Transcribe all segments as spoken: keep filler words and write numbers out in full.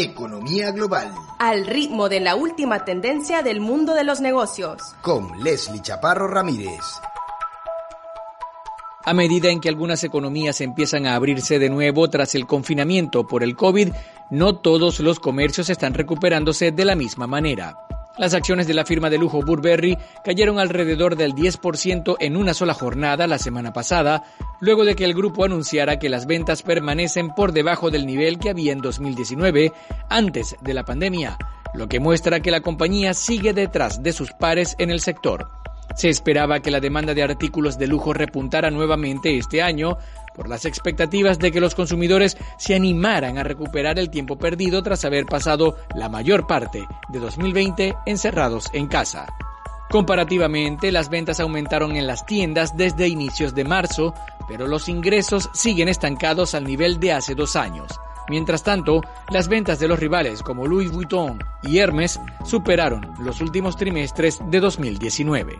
Economía global. Al ritmo de la última tendencia del mundo de los negocios. Con Leslie Chaparro Ramírez. A medida en que algunas economías empiezan a abrirse de nuevo tras el confinamiento por el COVID, no todos los comercios están recuperándose de la misma manera. Las acciones de la firma de lujo Burberry cayeron alrededor del diez por ciento en una sola jornada la semana pasada, luego de que el grupo anunciara que las ventas permanecen por debajo del nivel que había en dos mil diecinueve, antes de la pandemia, lo que muestra que la compañía sigue detrás de sus pares en el sector. Se esperaba que la demanda de artículos de lujo repuntara nuevamente este año, por las expectativas de que los consumidores se animaran a recuperar el tiempo perdido tras haber pasado la mayor parte de dos mil veinte encerrados en casa. Comparativamente, las ventas aumentaron en las tiendas desde inicios de marzo, pero los ingresos siguen estancados al nivel de hace dos años. Mientras tanto, las ventas de los rivales como Louis Vuitton y Hermès superaron los últimos trimestres de dos mil diecinueve.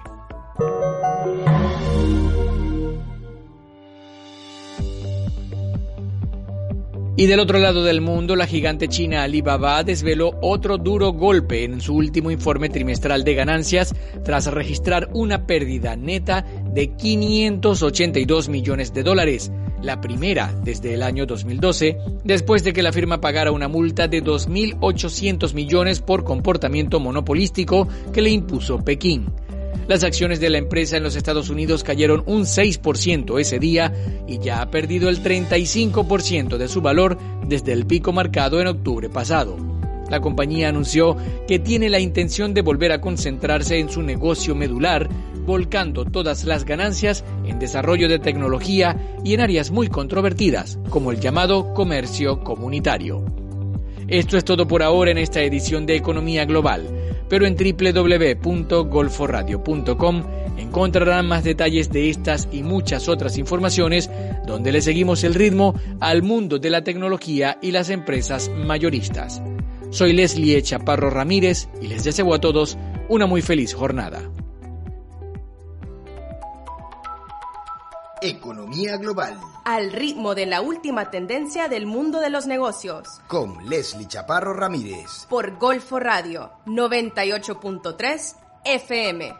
Y del otro lado del mundo, la gigante china Alibaba desveló otro duro golpe en su último informe trimestral de ganancias tras registrar una pérdida neta de quinientos ochenta y dos millones de dólares, la primera desde el año dos mil doce, después de que la firma pagara una multa de dos mil ochocientos millones por comportamiento monopolístico que le impuso Pekín. Las acciones de la empresa en los Estados Unidos cayeron un seis por ciento ese día y ya ha perdido el treinta y cinco por ciento de su valor desde el pico marcado en octubre pasado. La compañía anunció que tiene la intención de volver a concentrarse en su negocio medular, volcando todas las ganancias en desarrollo de tecnología y en áreas muy controvertidas, como el llamado comercio comunitario. Esto es todo por ahora en esta edición de Economía Global. Pero en doble u doble u doble u punto golfo radio punto com encontrarán más detalles de estas y muchas otras informaciones, donde le seguimos el ritmo al mundo de la tecnología y las empresas mayoristas. Soy Leslie Chaparro Ramírez y les deseo a todos una muy feliz jornada. Economía global. Al ritmo de la última tendencia del mundo de los negocios. Con Leslie Chaparro Ramírez. Por Golfo Radio noventa y ocho punto tres F M.